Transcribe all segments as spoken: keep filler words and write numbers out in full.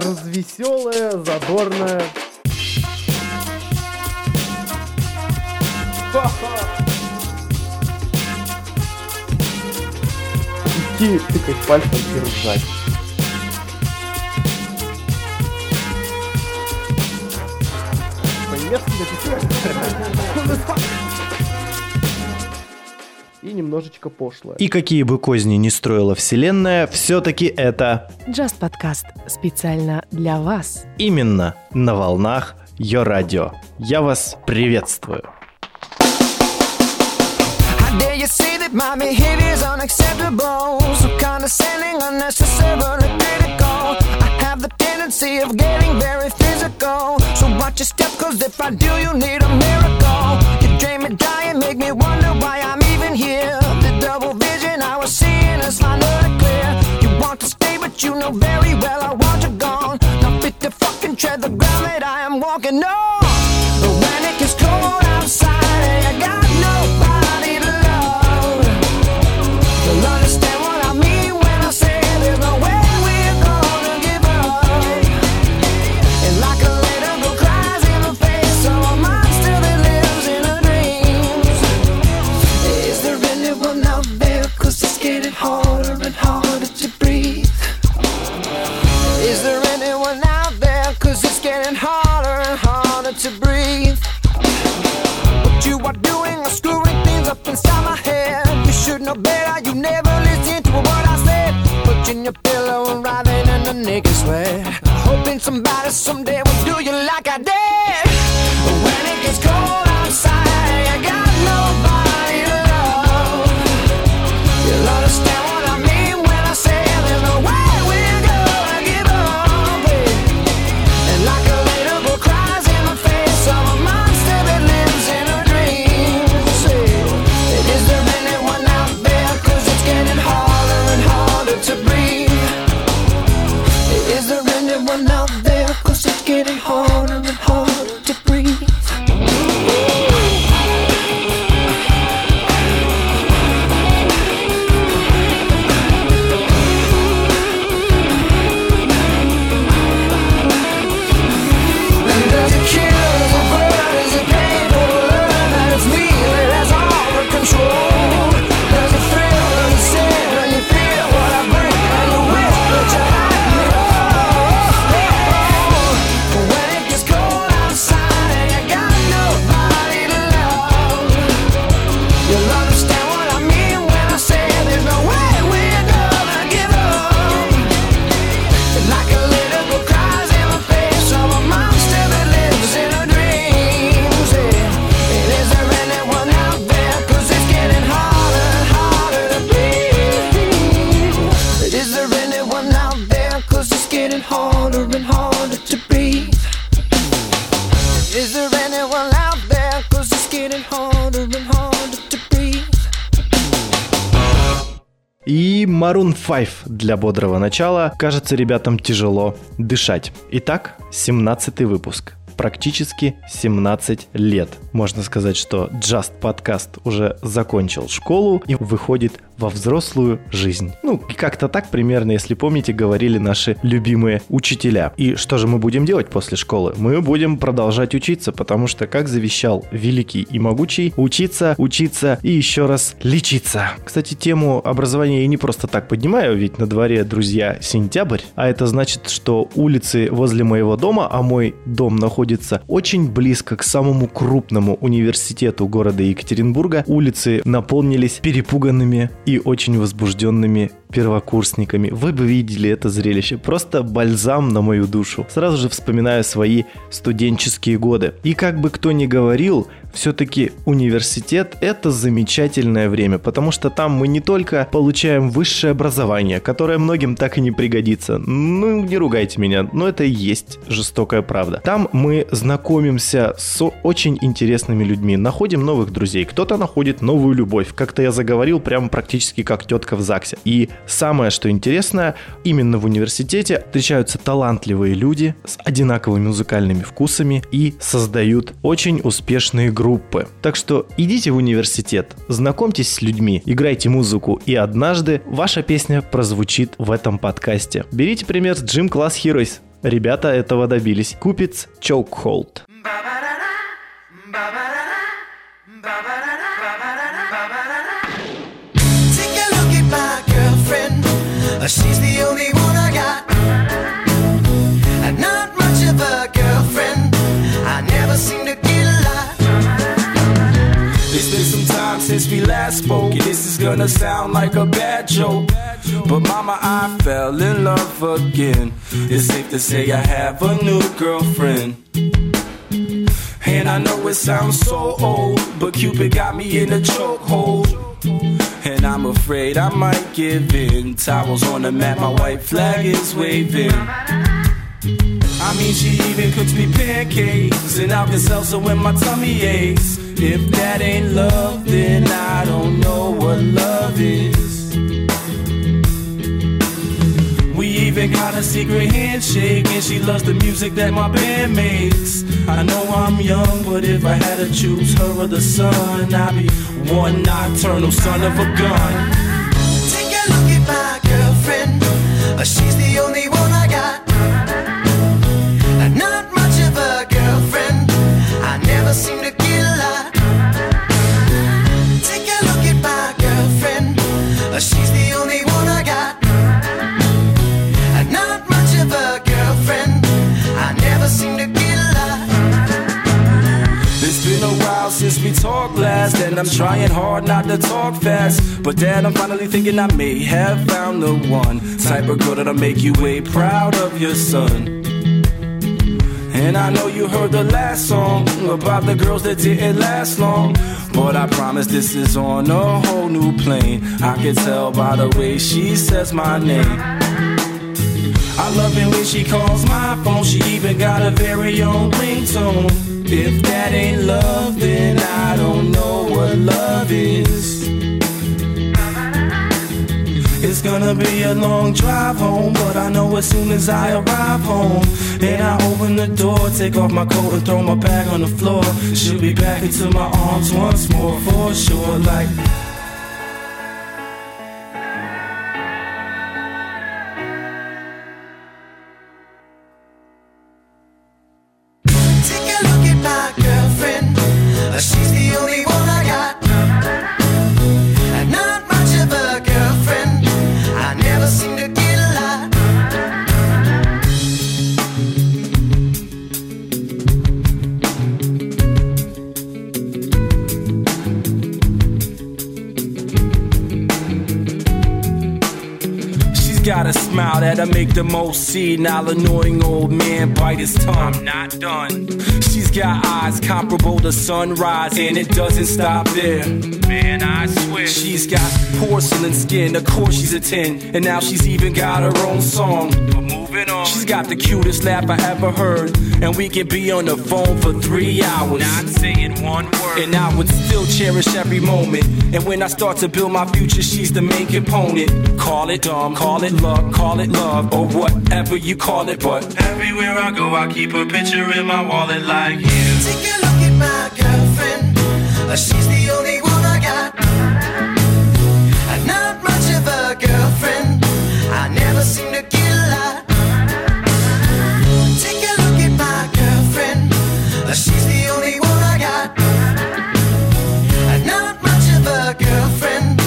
развеселая, задорная. Идти, тыкать пальцем и ржать. И немножечко пошло. И какие бы козни ни строила вселенная, все-таки это... JustPodcast. Специально для вас. Именно на волнах Yo Radio. Я вас приветствую. Of getting very physical, so watch your step, cause if I do, you need a miracle. You dream and die and make me wonder why I'm even here. The double vision I was seeing is finally clear. You want to stay, but you know very well I want you gone. Now fit the fucking tread the ground that I am walking on. But when it gets cold outside, I got nobody to love. You'll understand what I mean when I say there's no way. Five для бодрого начала. Кажется, ребятам тяжело дышать. Итак, семнадцатый выпуск. Практически семнадцать лет. Можно сказать, что Just Podcast уже закончил школу и выходит во взрослую жизнь. Ну, как-то так примерно, если помните, говорили наши любимые учителя. И что же мы будем делать после школы? Мы будем продолжать учиться, потому что, как завещал великий и могучий, учиться, учиться и еще раз лечиться. Кстати, тему образования я не просто так поднимаю, ведь на дворе, друзья, сентябрь, а это значит, что улицы возле моего дома, а мой дом находится очень близко к самому крупному университету города Екатеринбурга, улицы наполнились перепуганными и очень возбужденными первокурсниками. Вы бы видели это зрелище. Просто бальзам на мою душу. Сразу же вспоминаю свои студенческие годы. И как бы кто ни говорил, все-таки университет – это замечательное время, потому что там мы не только получаем высшее образование, которое многим так и не пригодится. Ну, не ругайте меня, но это и есть жестокая правда. Там мы знакомимся с очень интересными людьми, находим новых друзей, кто-то находит новую любовь. Как-то я заговорил прямо практически как тетка в ЗАГСе. И самое, что интересное, именно в университете встречаются талантливые люди с одинаковыми музыкальными вкусами и создают очень успешные группы. Так что идите в университет, знакомьтесь с людьми, играйте музыку, и однажды ваша песня прозвучит в этом подкасте. Берите пример с Gym Class Heroes. Ребята этого добились. Купец Chokehold. She's the only one I got, and not much of a girlfriend. I never seem to get a lot. It's been some time since we last spoke. This is gonna sound like a bad joke, but mama, I fell in love again. It's safe to say I have a new girlfriend. And I know it sounds so old, but Cupid got me in a chokehold. And I'm afraid I might give in. Towels on the mat, my white flag is waving. I mean, she even cooks me pancakes and Alka-Seltzer when my tummy aches. If that ain't love, then I don't know what love is. We even got a secret handshake, and she loves the music that my band makes. I know I'm young, but if I had to choose her or the sun, I'd be one nocturnal son of a gun. Take a look at my girlfriend, she's the only one I got. Not much of a girlfriend, I never seem to get a lot. Take a look at my girlfriend, she's the only one I got. Not much of a girlfriend, I never seem to get a lot. It's been a while since we talked last, and I'm trying hard not to talk fast. But dad, I'm finally thinking I may have found the one type of girl that'll make you way proud of your son. And I know you heard the last song about the girls that didn't last long, but I promise this is on a whole new plane. I can tell by the way she says my name. I love it when she calls my phone. She even got her very own ringtone. If that ain't love, then I don't know what love is. It's gonna be a long drive home, but I know as soon as I arrive home, and I open the door, take off my coat and throw my bag on the floor, she'll be back into my arms once more for sure, like... that I make the most see. Now annoying old man bite his tongue. I'm not done. She's got eyes comparable to sunrise, and it doesn't stop there. Man, I swear. She's got porcelain skin, of course she's a ten, and now she's even got her own song. But moving on. She's got the cutest laugh I ever heard, and we could be on the phone for three hours. Not saying one word. And I would still cherish every moment. And when I start to build my future, she's the main component. Call it dumb, call it luck, call it love, or whatever you call it, but everywhere I go, I keep a picture in my wallet like you. Take a look at my girlfriend, she's the only one I got. Not much of a girlfriend, I never seem to get a lot. Take a look at my girlfriend, she's the only one I got. Not much of a girlfriend,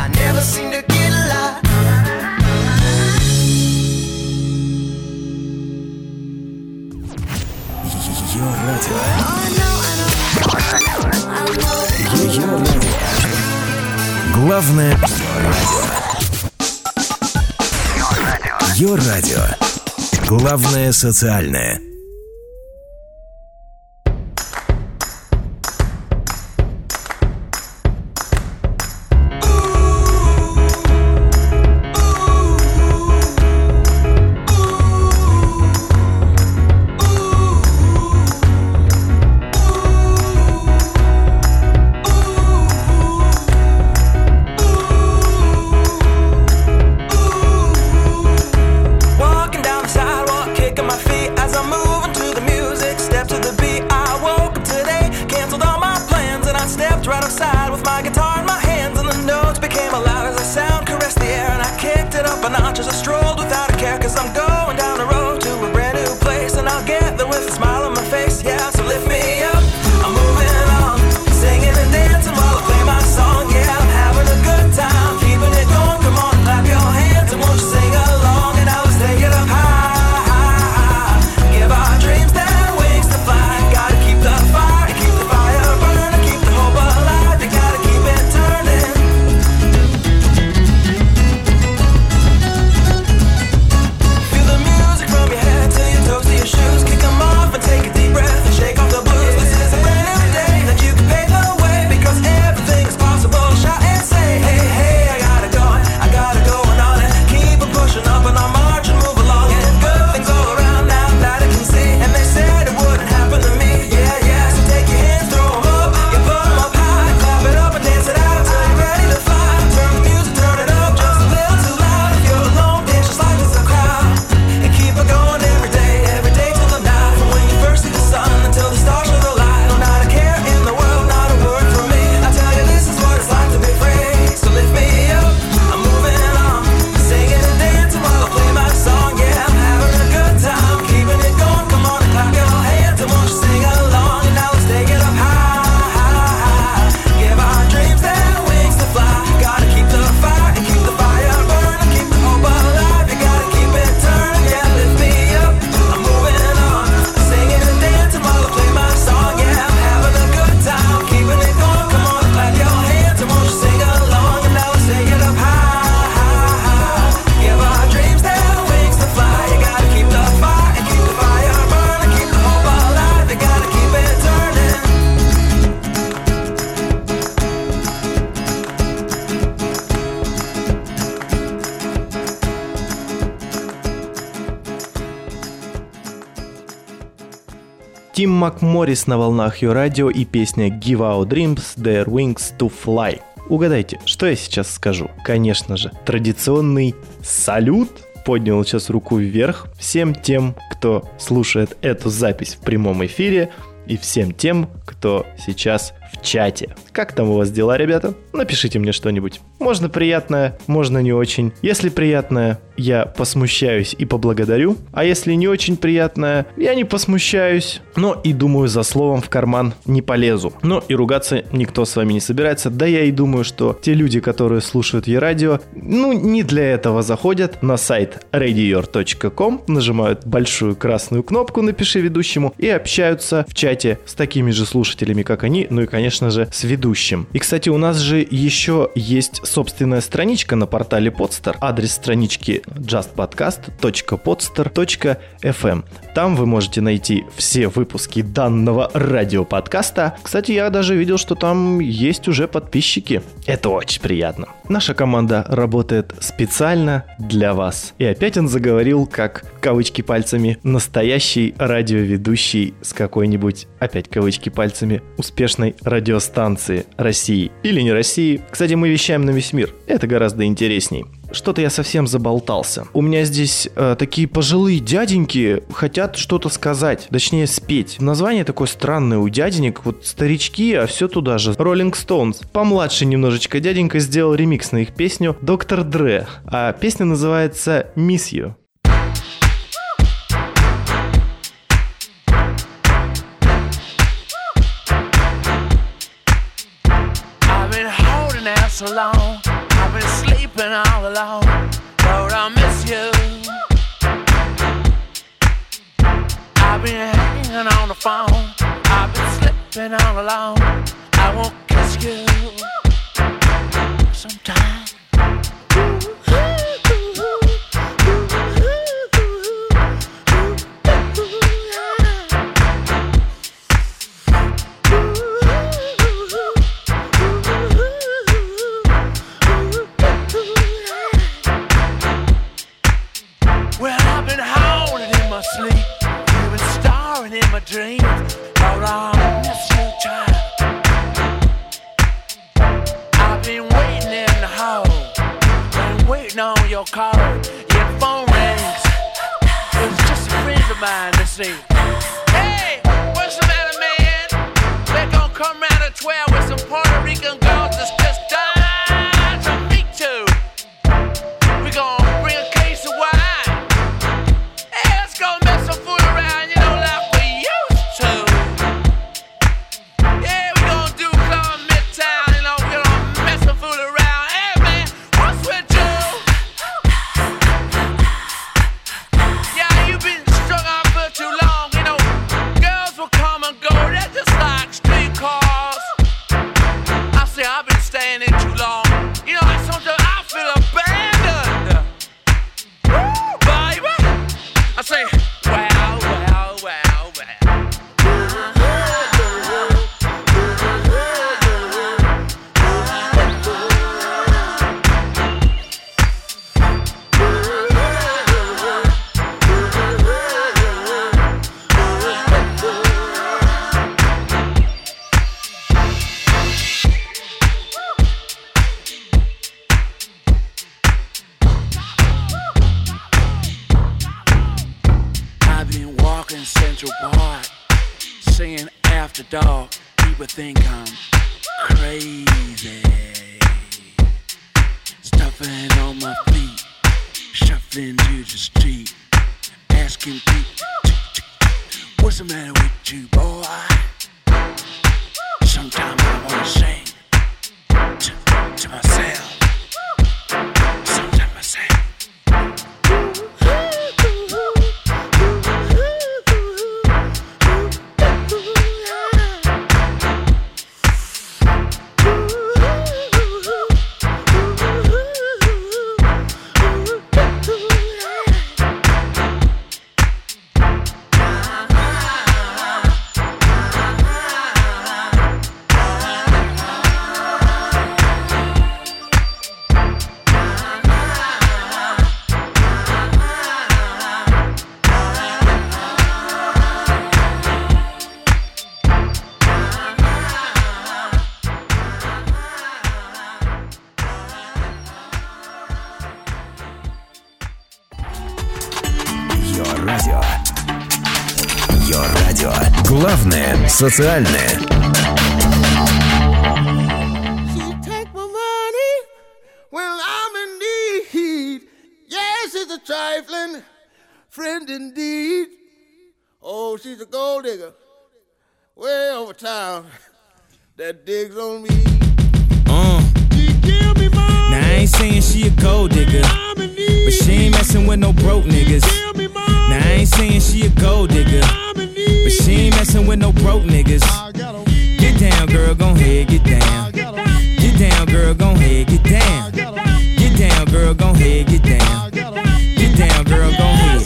I never seem to get a lot. Yo Radio. Yo Radio. Главное радио. Yo Radio. Главное социальное. I'm Тим МакМоррис на волнах Йорадио и песня «Give Our Dreams Their Wings to Fly». Угадайте, что я сейчас скажу? Конечно же, традиционный салют. Поднял сейчас руку вверх всем тем, кто слушает эту запись в прямом эфире, и всем тем, кто сейчас в чате. Как там у вас дела, ребята? Напишите мне что-нибудь. Можно приятное, можно не очень. Если приятное, я посмущаюсь и поблагодарю. А если не очень приятное, я не посмущаюсь, но и думаю, за словом в карман не полезу. Но и ругаться никто с вами не собирается. Да я и думаю, что те люди, которые слушают Йорадио, ну не для этого заходят на сайт рэй ди ор точка ком, нажимают большую красную кнопку «Напиши ведущему» и общаются в чате с такими же слушателями, как они, ну и, конечно же, с ведущим. И, кстати, у нас же еще есть собственная страничка на портале Podster. Адрес странички джаст подкаст точка подстер точка эф эм. Там вы можете найти все выпуски данного радиоподкаста. Кстати, я даже видел, что там есть уже подписчики. Это очень приятно. Наша команда работает специально для вас. И опять он заговорил, как, кавычки пальцами, настоящий радиоведущий с какой-нибудь, опять кавычки пальцами, успешной радиостанции России. Или не России. Кстати, мы вещаем на весь мир. Это гораздо интересней. Что-то я совсем заболтался. У меня здесь э, такие пожилые дяденьки хотят что-то сказать, точнее спеть. Название такое странное у дяденек, вот старички, а все туда же. Rolling Stones. Помладше немножечко дяденька сделал ремикс на их песню доктор Dre, а песня называется «Miss You». Been all alone, but I miss you. I've been hanging on the phone, I've been slipping all alone. I won't kiss you sometime. Dreams, but I miss you, child. I've been waiting in the hall, been waiting on your call. Your phone rings, it's just a friend of mine this evening. Hey, what's the matter, man? They're gonna come round at twelve with some Puerto Rican girls that's just died to meet you. We gonna bring a case of wine. Hey, let's go make some food around, you know. Йорадио. Главное социальное. Friend indeed. Oh, she's a gold digger. Way over town. That digs on me. Uh. She give me money. Now I ain't saying she a gold digger. I'm in need. But she ain't messing with no broke niggas. Give me money. Now I ain't saying she a gold digger. I'm in need. But she ain't messing with no broke niggas. I gotta get down, girl, gon' head, get down. Get down, girl, gon' head, get down. Get down, girl, gon' head, get down. Get down, girl, gon' head.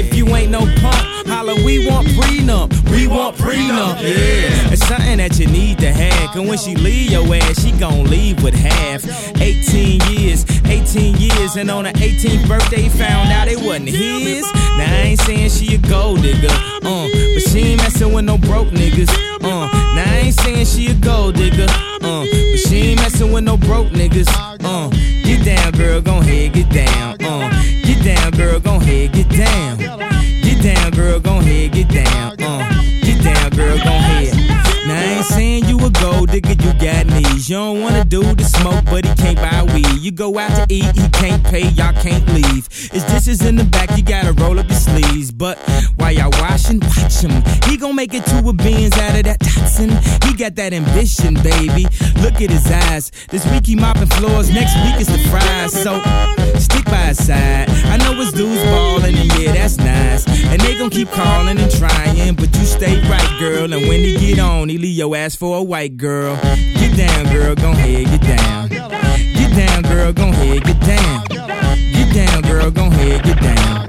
If you ain't no punk, holla, we want prenup. We want prenup, yeah. It's something that you need to have. Cause when she leave your ass, she gon' leave with half. Eighteen years, eighteen years. And on her eighteenth birthday, found out it wasn't his. Now I ain't saying she a gold digger, uh, but she ain't messin' with no broke niggas, uh. Now I ain't saying she a gold digger, uh, but she ain't messin' with no broke niggas, uh. Get down, girl, gon' head, get down, uh. Get down, girl, gon' head, get down. Get down, girl, gon' head, get down, uh. Get down, girl, gon' head. Now I ain't saying you a gold digger, you got knees. You don't want a dude to smoke, but he can't buy weed. You go out to eat, he can't pay, y'all can't leave. His dishes in the back, you gotta roll up your sleeves. But while y'all washing, watch him. He gon' make it to a beans out of that toxin. He got that ambition, baby. Look at his eyes. This week he mopping floors, next week is the fries. So stick by his side. I know his dudes ballin', and yeah, that's nice. And they gon' keep callin' and tryin', but you stay right, girl, and when he get on, he leave your ass for a white girl. Get down, girl, gon' head, get down. Get down, girl, gon' head, get down. Get down, girl, gon' head, get down.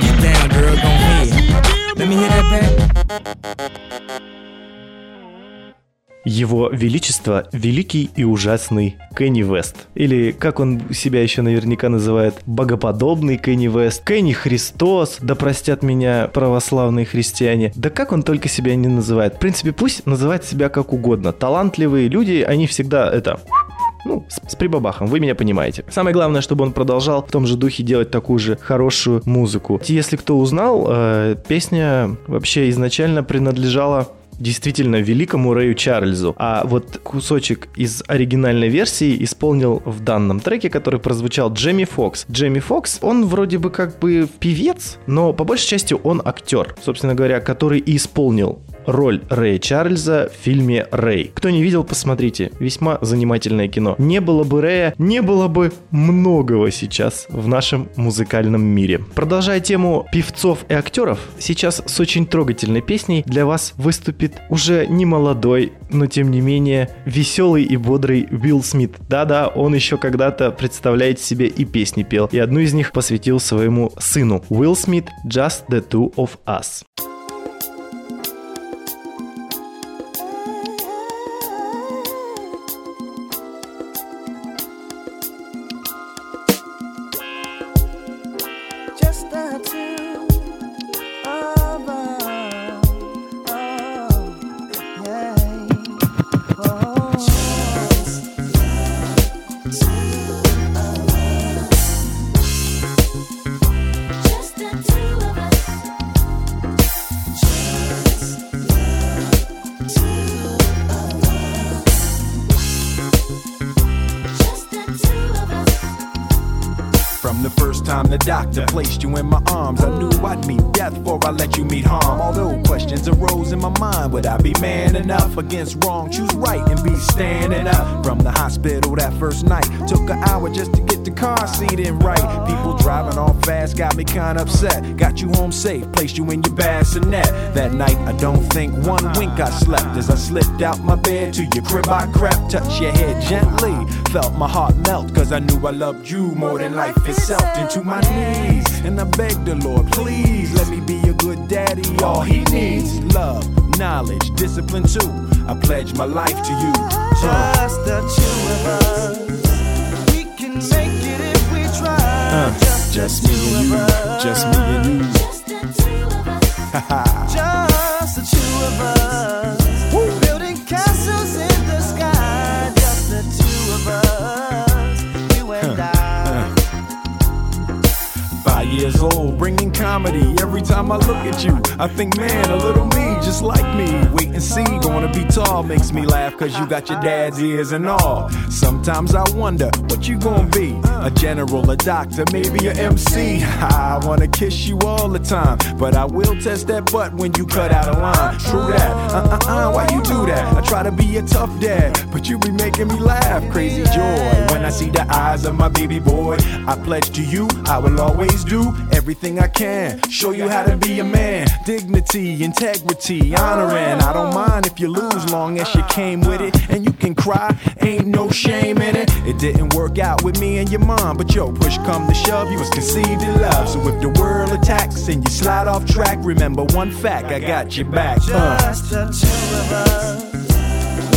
Get down, girl, gon' head. Let me hear that back. Его Величество Великий и Ужасный Кенни Вест. Или, как он себя еще наверняка называет, Богоподобный Кенни Вест, Кенни Христос, да простят меня православные христиане. Да как он только себя не называет. В принципе, пусть называет себя как угодно. Талантливые люди, они всегда это... Ну, с, с прибабахом, вы меня понимаете. Самое главное, чтобы он продолжал в том же духе делать такую же хорошую музыку. Если кто узнал, э, песня вообще изначально принадлежала... действительно великому Рэю Чарльзу. А вот кусочек из оригинальной версии исполнил в данном треке, который прозвучал, Джемми Фокс. Джемми Фокс, он вроде бы как бы певец, но по большей части он актер, собственно говоря, который и исполнил роль Рэя Чарльза в фильме «Рэй». Кто не видел, посмотрите. Весьма занимательное кино. Не было бы Рэя, не было бы многого сейчас в нашем музыкальном мире. Продолжая тему певцов и актеров, сейчас с очень трогательной песней для вас выступит уже не молодой, но тем не менее веселый и бодрый Уилл Смит. Да-да, он еще когда-то, представляете себе, и песни пел, и одну из них посвятил своему сыну. Уилл Смит, «Just the Two of Us». Just the two of us. time the doctor placed you in my arms. I knew I'd meet death before I let you meet harm. Although questions arose in my mind, would I be man enough against wrong? Choose right and be standing up. From the hospital that first night, took an hour just to get the car seat in right. People driving off fast got me kind of upset. Got you home safe, placed you in your bassinet. That night I don't think one wink I slept. As I slipped out my bed to your crib I crept. Touched your head gently, felt my heart melt. Cause I knew I loved you more than life itself. Into my knees, and I begged the Lord, please let me be a good daddy. All he needs, love, knowledge, discipline too. I pledge my life to you. So, just the two of us, we can make it if we try. Uh, just, just, me you, just me and you, just me and you. Just the two of us, just the two of us. Woo. Building castles in the sky. Just the two of us, you and huh. I. Years old, bringing comedy every time I look at you. I think, man, a little me just like me. Wait and see, gonna be tall makes me laugh, cause you got your dad's ears and all. Sometimes I wonder what you gonna be, a general, a doctor, maybe a M C. I wanna kiss you all the time, but I will test that butt when you cut out a line. True that, uh uh uh, why you do that? I try to be a tough dad, but you be making me laugh. Crazy joy when I see the eyes of my baby boy. I pledge to you, I will always do everything I can, show you how to be a man. Dignity, integrity, honor, and I don't mind if you lose, long as you came with it. And you can cry, ain't no shame in it. It didn't work out with me and your mom, but yo, push come to shove, you was conceived in love. So if the world attacks and you slide off track, remember one fact, I got your back. uh. Just the two of us,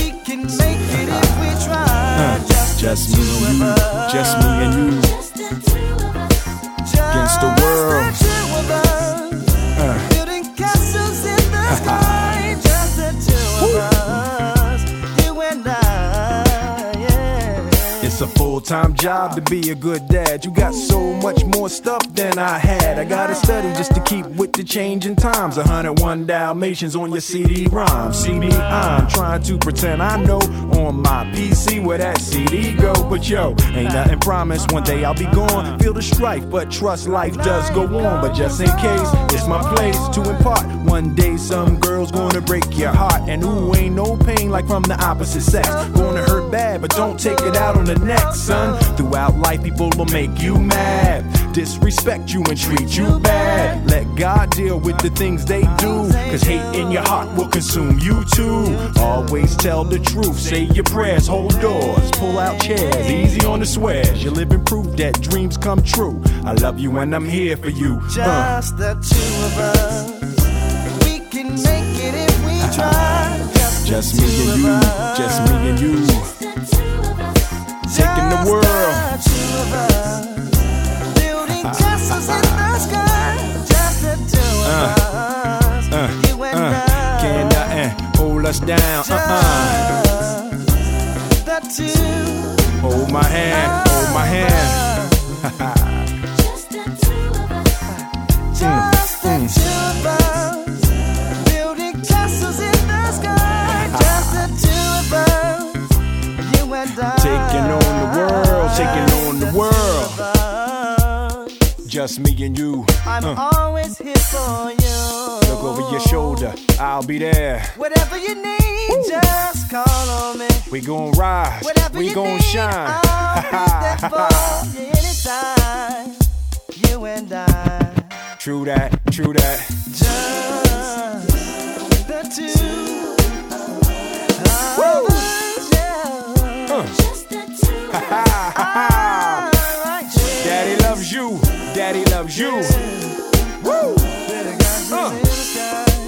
we can make it if we try. uh. Just, just me and you, just me and you. Just the two of us. Against the world. Just the two of us, uh. building castles in the sky. Just the two of us, you and I. Yeah. It's a full-time job to be a good dad. You got so much more stuff than I had. I gotta study just to keep with the changing times. one hundred one Dalmatians on your C D-ROM. See me, I'm trying to pretend I know. On my P C where that C D go. But yo, ain't nothing promised, one day I'll be gone. Feel the strife, but trust life does go on. But just in case, it's my place to impart. One day some girl's gonna break your heart. And ooh, ain't no pain like from the opposite sex. Gonna hurt bad, but don't take it out on the next, son. Throughout life, people will make you mad, disrespect you and treat you bad. Let God deal with the things they do, cause hate in your heart will consume you too. Always tell the truth, say your prayers, hold doors, pull out chairs, easy on the swears. You're living proof that dreams come true. I love you and I'm here for you. uh. Just the two of us, we can make it if we try. Just, just me and you, just me and you. Just the two of us, taking the world. Just the two of us, castles in the sky. Just the two of us, uh, uh, you and uh, I. Can't nothing hold us down. Just uh-uh. the two. Hold my hand, hold my hand. Just the two of us. Just mm, the mm. two of us, building castles in the sky. Just the two of us, you and I. Taking on the world, taking on the world. Just me and you. I'm uh. always here for you. Look over your shoulder, I'll be there. Whatever you need, Woo. just call on me. We gon' rise, Whatever we gon' shine. I'll be there for you anytime. You and I. True that, true that. Just the two. Woo. Uh. Just the two. Ha ha ha ha. Daddy loves you. Daddy loves you. Yeah. Woo!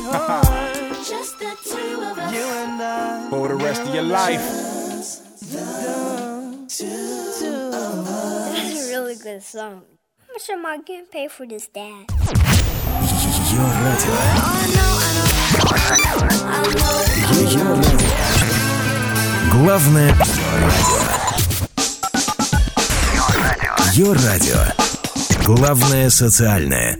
Uh. Just the two of us. You and I. For the rest of your life. Just the two of us. That's a really good song. How much am I gonna pay for this, Dad? Yo Radio. Yo Radio. Главное радио. Yo Radio. Главное социальное.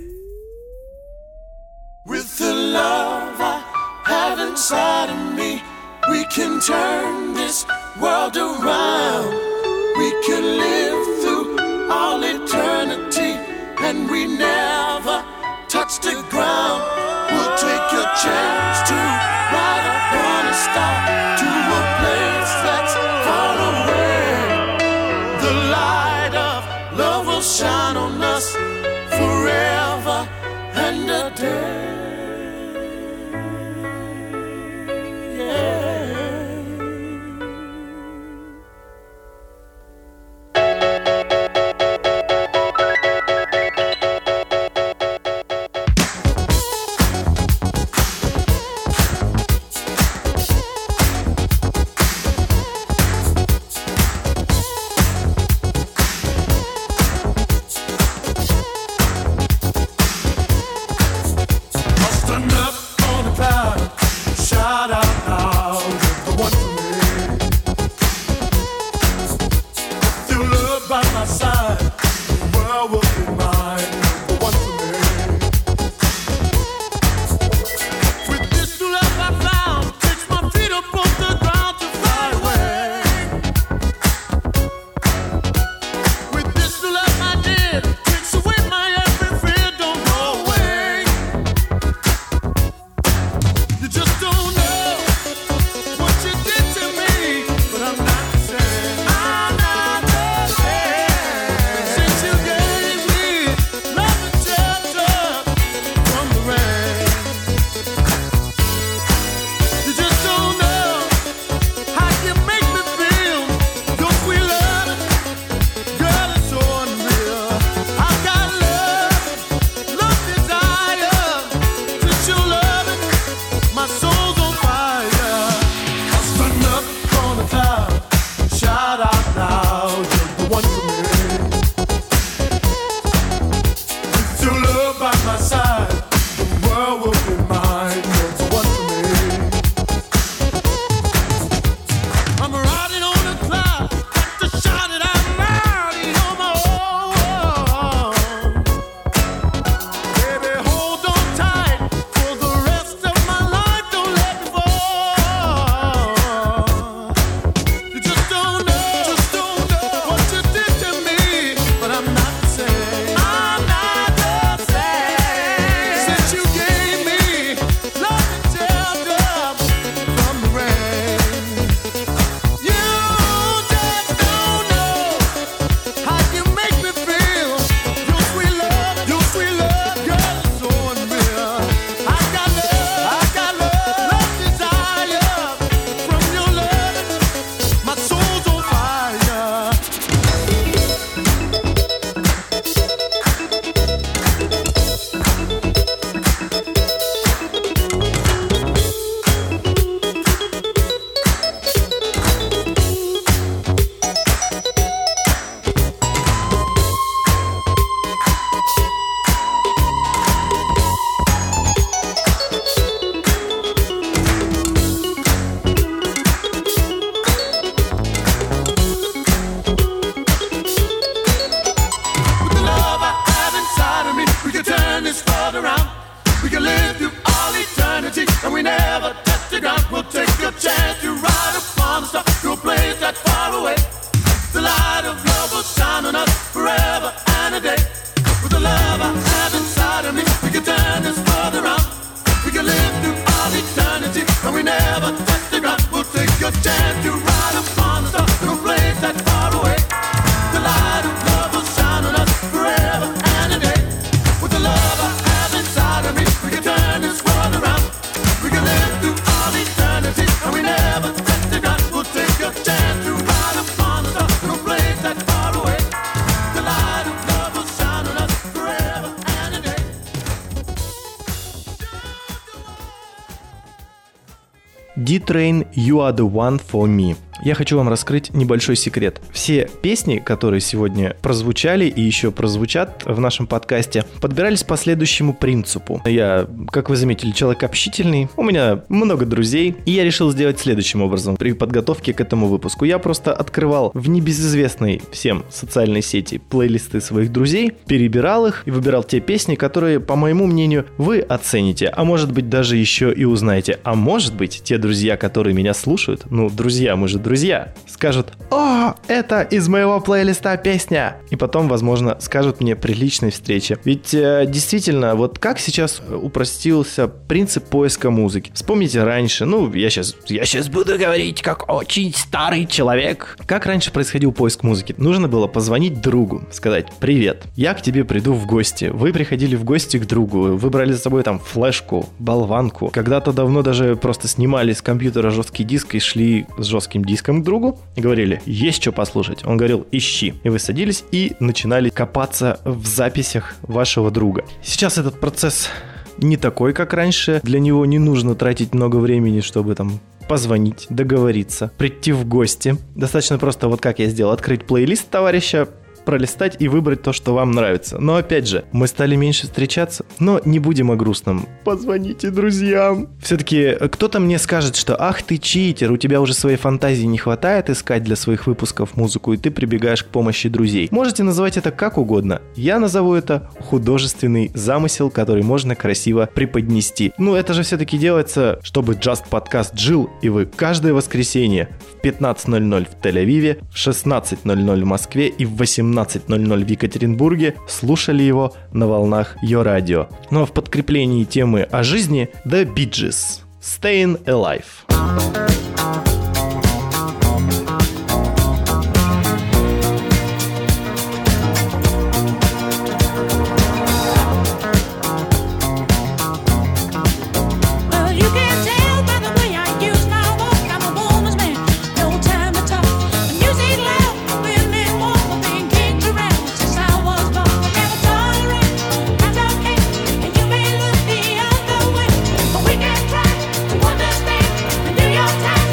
With the love I have inside of me, we can turn this world around. We can live through all eternity we never touch the ground. We'll take your chance to ride upon a star to a place that's far away. The light of love will shine on us forever and a day. D-Train You Are The One For Me. Я хочу вам раскрыть небольшой секрет. Все песни, которые сегодня прозвучали и еще прозвучат в нашем подкасте, подбирались по следующему принципу. Я, как вы заметили, человек общительный, у меня много друзей, и я решил сделать следующим образом при подготовке к этому выпуску. Я просто открывал в небезызвестной всем социальной сети плейлисты своих друзей, перебирал их и выбирал те песни, которые, по моему мнению, вы оцените, а может быть даже еще и узнаете. А может быть, те друзья, которые меня слушают, ну, друзья, мы же друзья, скажут: «О, это из моего плейлиста песня!» И потом, возможно, скажут мне при личной встрече. Ведь э, действительно, вот как сейчас упростился принцип поиска музыки. Вспомните раньше, ну, я сейчас, я сейчас буду говорить как очень старый человек. Как раньше происходил поиск музыки? Нужно было позвонить другу, сказать: «Привет, я к тебе приду в гости». Вы приходили в гости к другу, вы брали с собой там флешку, болванку. Когда-то давно даже просто снимали с компьютера жесткий диск и шли с жестким диском к другу и говорили: «Есть что послушать». Он говорил: «Ищи». И вы садились и начинали копаться в записях вашего друга. Сейчас этот процесс не такой, как раньше. Для него не нужно тратить много времени, чтобы там позвонить, договориться, прийти в гости. Достаточно просто, вот как я сделал, открыть плейлист товарища, пролистать и выбрать то, что вам нравится. Но опять же, мы стали меньше встречаться, но не будем о грустном. Позвоните друзьям. Все-таки кто-то мне скажет, что ах ты читер, у тебя уже своей фантазии не хватает искать для своих выпусков музыку, и ты прибегаешь к помощи друзей. Можете называть это как угодно. Я назову это художественный замысел, который можно красиво преподнести. Ну это же все-таки делается, чтобы Just Podcast жил, и вы каждое воскресенье в пятнадцать ноль-ноль в Тель-Авиве, в шестнадцать ноль-ноль в Москве и в восемнадцать ноль-ноль в Екатеринбурге слушали его на волнах Yo Radio. Ну а в подкреплении темы о жизни The Bee Gees Stayin' Alive. Time.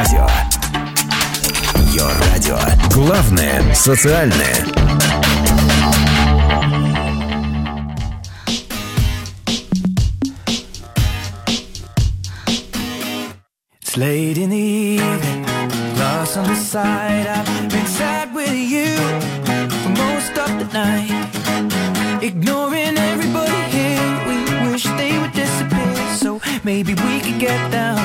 Йорадио. Йорадио. Главное социальное. It's late in the evening, lost on the side. I've been sad with you for most of the night, ignoring everybody here. We wish they would disappear, so maybe we could get down.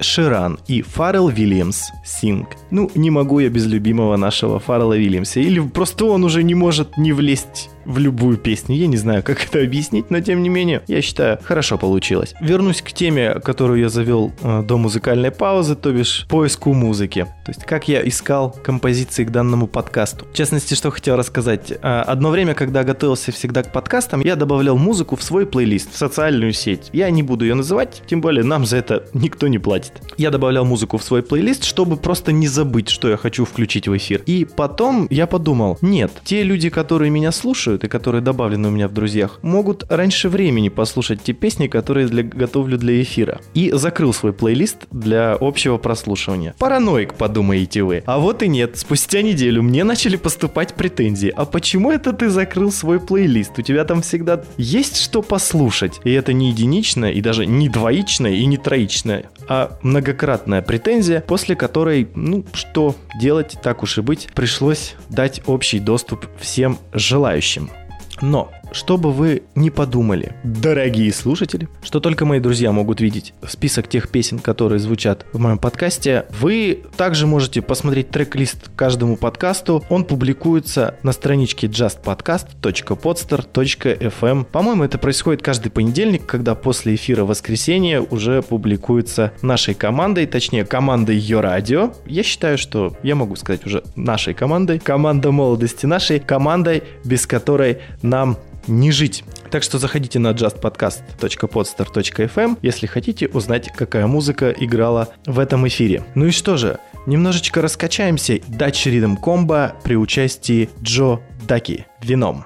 Ширан и Фаррелл Уильямс «Синг». Ну, не могу я без любимого нашего Фаррелла Уильямса. Или просто он уже не может не влезть в любую песню. Я не знаю, как это объяснить, но тем не менее, я считаю, хорошо получилось. Вернусь к теме, которую я завел э, до музыкальной паузы, то бишь поиску музыки. То есть, как я искал композиции к данному подкасту. В частности, что хотел рассказать. Э, одно время, когда готовился всегда к подкастам, я добавлял музыку в свой плейлист, в социальную сеть. Я не буду ее называть, тем более нам за это никто не платит. Я добавлял музыку в свой плейлист, чтобы просто не забыть, что я хочу включить в эфир. И потом я подумал, нет, те люди, которые меня слушают, и которые добавлены у меня в друзьях, могут раньше времени послушать те песни, которые для, готовлю для эфира. И закрыл свой плейлист для общего прослушивания. Параноик, подумаете вы. А вот и нет. Спустя неделю мне начали поступать претензии. А почему это ты закрыл свой плейлист? У тебя там всегда есть что послушать. И это не единичное, и даже не двоичное, и не троичное. а многократная претензия, после которой, ну, что делать, так уж и быть, пришлось дать общий доступ всем желающим. Но... чтобы вы не подумали, дорогие слушатели, что только мои друзья могут видеть список тех песен, которые звучат в моем подкасте, вы также можете посмотреть трек-лист каждому подкасту. Он публикуется на страничке джаст подкаст точка подстер точка эф эм. По-моему, это происходит каждый понедельник, когда после эфира воскресенья уже публикуется нашей командой, точнее командой Yo Radio. Я считаю, что я могу сказать уже нашей командой, команда молодости нашей, командой, без которой нам не жить. Так что заходите на джаст подкаст точка подстер точка эф эм, если хотите узнать, какая музыка играла в этом эфире. Ну и что же, немножечко раскачаемся. Dutch Rhythm Combo при участии Джо Даки. Веном.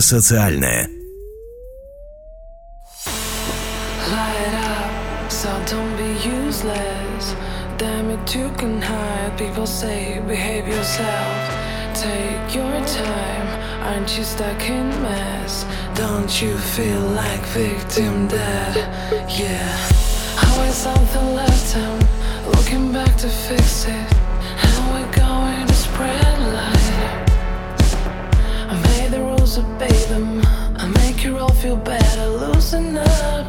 Социальное. Light up, so don't be useless. Damn it, you can hide. People say behave yourself. Take your time. Aren't you stuck in mass? Don't you feel like victim there? Yeah. Always something left out, looking back to fix it. How we going to spread light? I made the rules, obey them. I make you all feel better. Loosen up,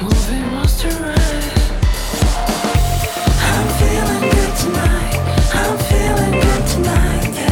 moving most to right. I'm feeling good tonight. I'm feeling good tonight. Yeah.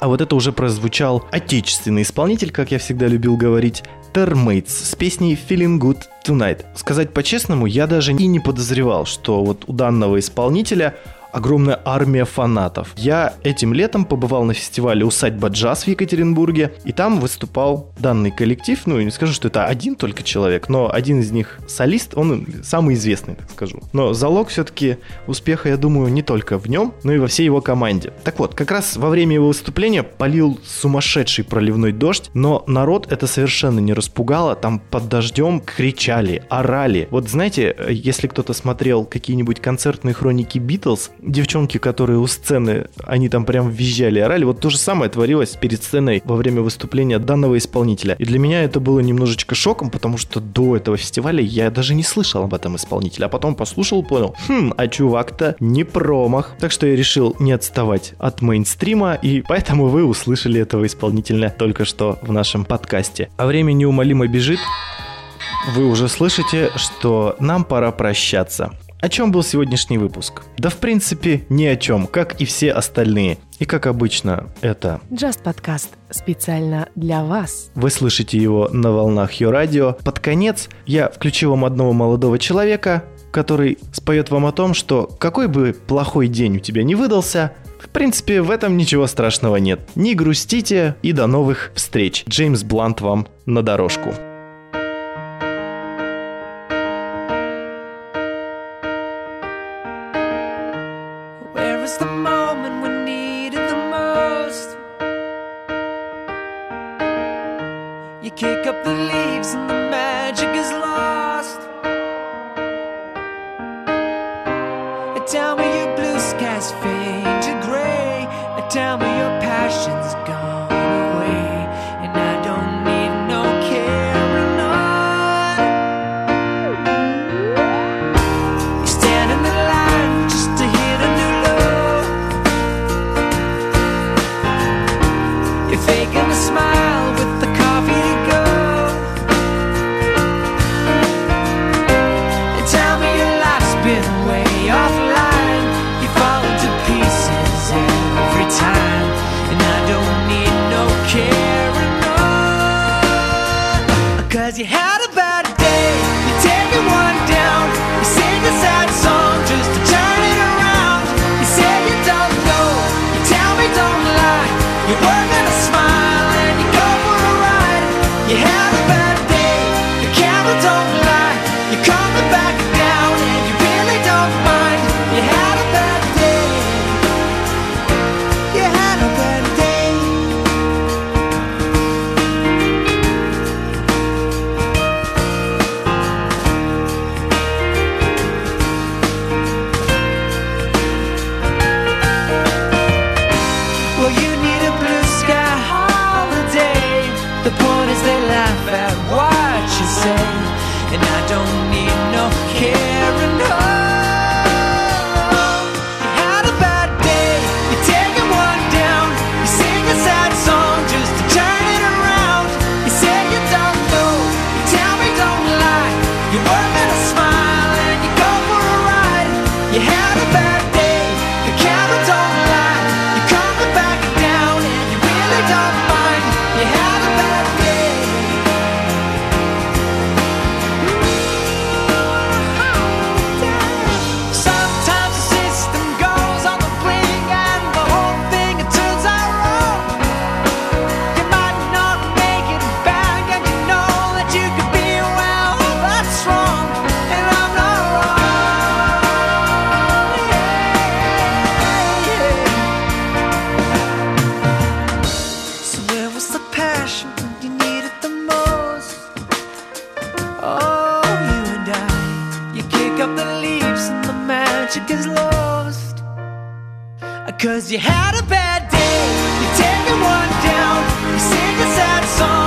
Вот это уже прозвучал отечественный исполнитель, как я всегда любил говорить, Термейтс с песней Feeling Good Tonight. Сказать по-честному, я даже и не подозревал, что вот у данного исполнителя огромная армия фанатов. Я этим летом побывал на фестивале «Усадьба джаз» в Екатеринбурге, и там выступал данный коллектив. Ну, не скажу, что это один только человек, но один из них солист, он самый известный, так скажу. Но залог все-таки успеха, я думаю, не только в нем, но и во всей его команде. Так вот, как раз во время его выступления полил сумасшедший проливной дождь, но народ это совершенно не распугало. Там под дождем кричали, орали. Вот знаете, если кто-то смотрел какие-нибудь концертные хроники Битлз, девчонки, которые у сцены, они там прям визжали, орали. Вот то же самое творилось перед сценой во время выступления данного исполнителя. И для меня это было немножечко шоком, потому что до этого фестиваля я даже не слышал об этом исполнителе. А потом послушал, понял, хм, а чувак-то не промах. Так что я решил не отставать от мейнстрима, и поэтому вы услышали этого исполнителя только что в нашем подкасте. А время неумолимо бежит. Вы уже слышите, что нам пора прощаться. О чем был сегодняшний выпуск? Да, в принципе, ни о чем, как и все остальные. И как обычно, это JustPodcast специально для вас. Вы слышите его на волнах Yo Radio. Под конец я включил вам одного молодого человека, который споет вам о том, что какой бы плохой день у тебя ни выдался, в принципе, в этом ничего страшного нет. Не грустите и до новых встреч. Джеймс Блант вам на дорожку. Cause you had a bad day, you take it one down, you sing a sad song.